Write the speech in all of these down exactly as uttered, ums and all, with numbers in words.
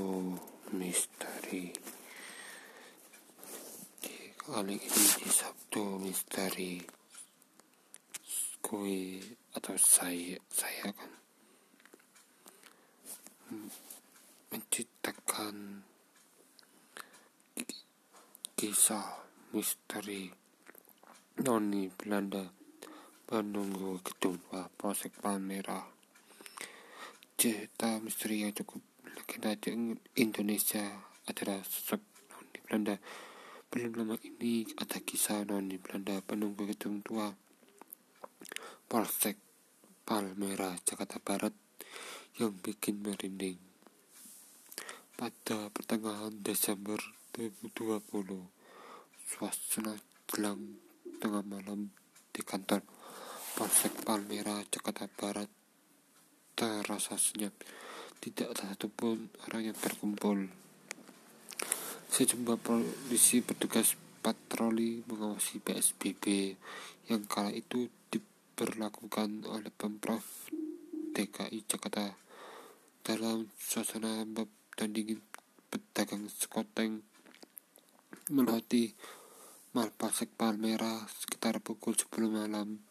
Oh, misteri. Kali ini Sabtu misteri. Kui atau saya saya akan menciptakan kisah misteri Noni Belanda menunggu gedung Polsek Palmerah. Cerita misteri yang cukup legenda di Indonesia adalah sosok Noni Belanda. Belum lama ini ada kisah Noni Belanda penunggu gedung tua Polsek Palmerah, Jakarta Barat, yang bikin merinding. Pada pertengahan Desember dua ribu dua puluh, suasana jelang tengah malam di kantor Polsek Palmerah, Jakarta Barat terasa senyap. Tidak ada satupun orang yang berkumpul. Sejumlah polisi bertugas patroli mengawasi P S B B yang kala itu diberlakukan oleh Pemprov D K I Jakarta. Dalam suasana lembab dan dingin, pedagang sekoteng melewati Polsek Palmerah sekitar pukul sepuluh malam,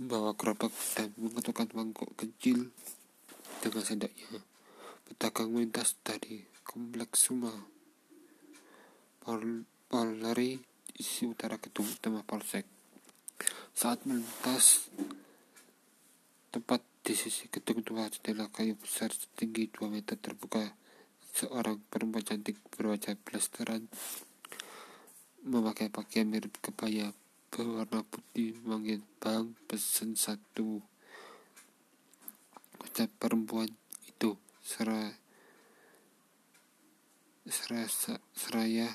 membawa gerobak dan mengetukkan mangkok kecil dengan sendoknya. Pedagang melintas dari kompleks rumah Pol- Polri isi utara gedung utama Polsek. Saat melintas tepat di sisi gedung tua, jendela kayu besar setinggi dua meter terbuka. Seorang perempuan cantik berwajah blasteran memakai pakaian mirip kebaya berwarna putih memanggil, "Bang, pesen satu." Ucap perempuan itu seraya, serasa, seraya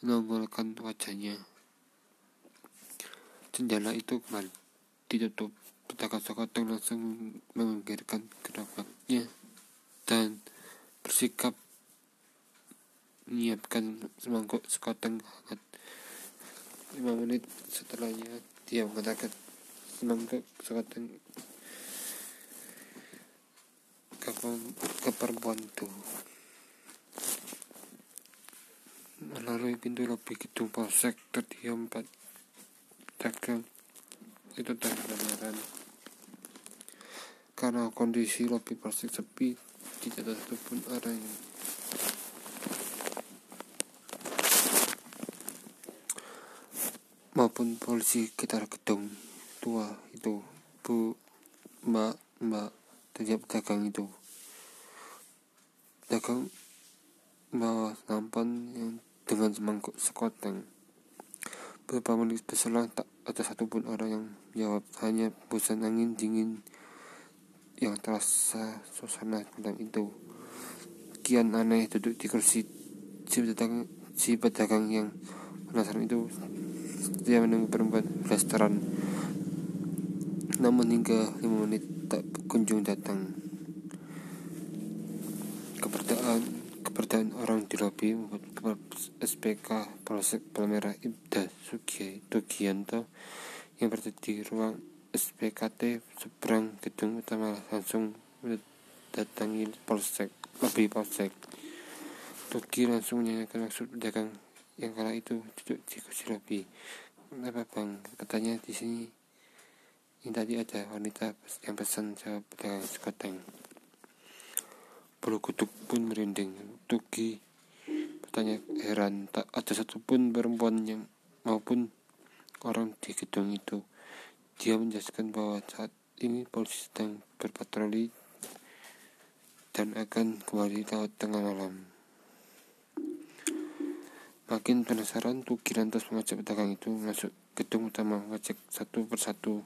menonggolkan wajahnya. Jendela itu kembali ditutup. Pedagang sekoteng langsung meminggirkan gerobaknya dan bersikap menyiapkan semangkuk sekoteng hangat. Lima menit setelahnya dia mengatakan, "Semangkuk sekoteng ke perempuan itu." Melalui pintu lobi gedung Polsek terdiam empat pedagang itu terheran-heran karena kondisi lobi Polsek sepi, tidak ada satupun orang. Maupun polisi sekitar gedung tua itu. Bu, mbak, mbak, setiap pedagang itu. Pedagang bawa nampan yang dengan semangkuk sekoteng. Beberapa menit berselang tak ada satupun orang yang jawab, hanya busan angin dingin yang terasa suasana malam itu. Kian aneh duduk di kursi si pedagang, si pedagang yang penasaran itu. Dia menunggu perempuan restoran, namun hingga lima menit tak kunjung datang. Keberadaan keberadaan orang di lobi membuat S P K Polsek Palmerah Ibda Sugianto yang berada di ruang S P K T seberang gedung utama langsung mendatangi polsek lobi polsek. Tugi langsung menanyakan maksud pedagang yang kala itu duduk di kursi lobi. "Kenapa, Bang?" katanya. "Di sini ini tadi ada wanita yang pesan," jawab pedagang sekoteng. Bulu kuduk pun merinding. Tugi bertanya heran, tak ada satupun perempuan yang maupun orang di gedung itu. Dia menjelaskan bahwa saat ini polisi sedang berpatroli dan akan kembali lewat tengah malam. Makin penasaran, Tugi lantas mengajak pedagang itu masuk gedung utama, mengecek satu persatu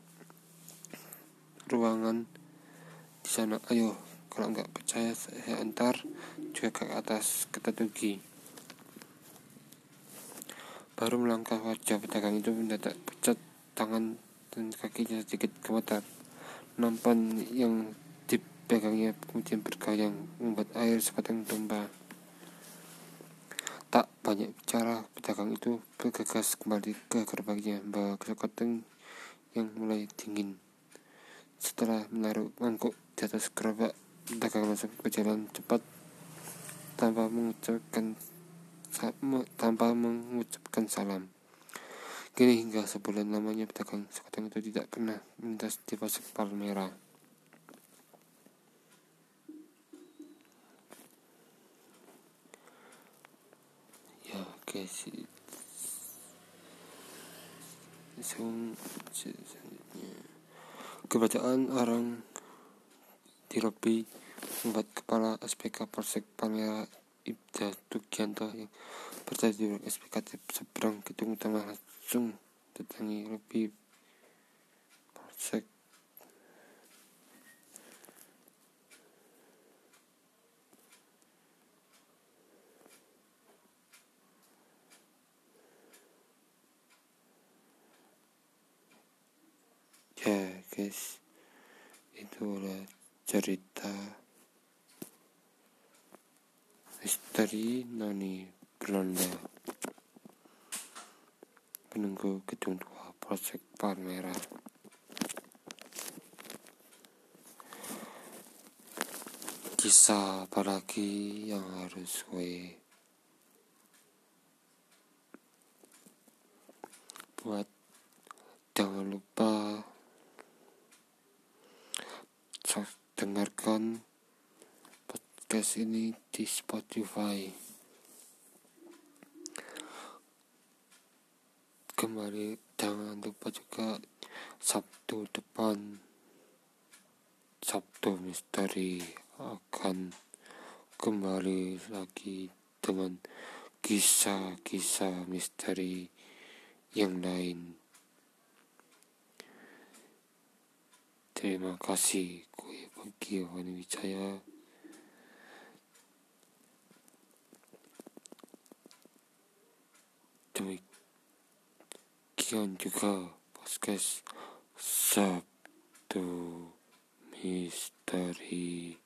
ruangan di sana. "Ayo, kalau enggak percaya saya antar juga ke atas," kata Tugi. Baru melangkah, wajah pedagang itu mendadak pucat, tangan dan kakinya sedikit gemetar. Nampan yang dipegangnya kemudian bergoyang, membuat air sekoteng tumpah. Tak banyak bicara, pedagang itu bergegas kembali ke gerbangnya membawa sekoteng yang mulai dingin. Setelah menaruh mangkuk di atas gerobak, Entah kakak masuk berjalan cepat tanpa mengucapkan tanpa mengucapkan salam. Kini hingga sebulan lamanya pedagang sekoteng itu tidak pernah melintas di pasar Palmera. Ya, oke sih. Selanjutnya, kebacaan orang dirobi membuat kepala S P K Polsek Palmera Ibda Tugianto yang berada di S P K seberang gedung utama langsung datangi robi Polsek. Guys, itulah cerita misteri Noni Belanda, penunggu gedung tua Polsek Palmera. Kisah apalagi yang harus gue buat? Jangan lupa dengarkan podcast ini di Spotify. Kembali jangan lupa juga Sabtu depan, Sabtu Misteri akan kembali lagi dengan kisah-kisah misteri yang lain. Terima kasih. Gue bagi Wani Wijaya. Demikian juga podcast Sabtu Misteri.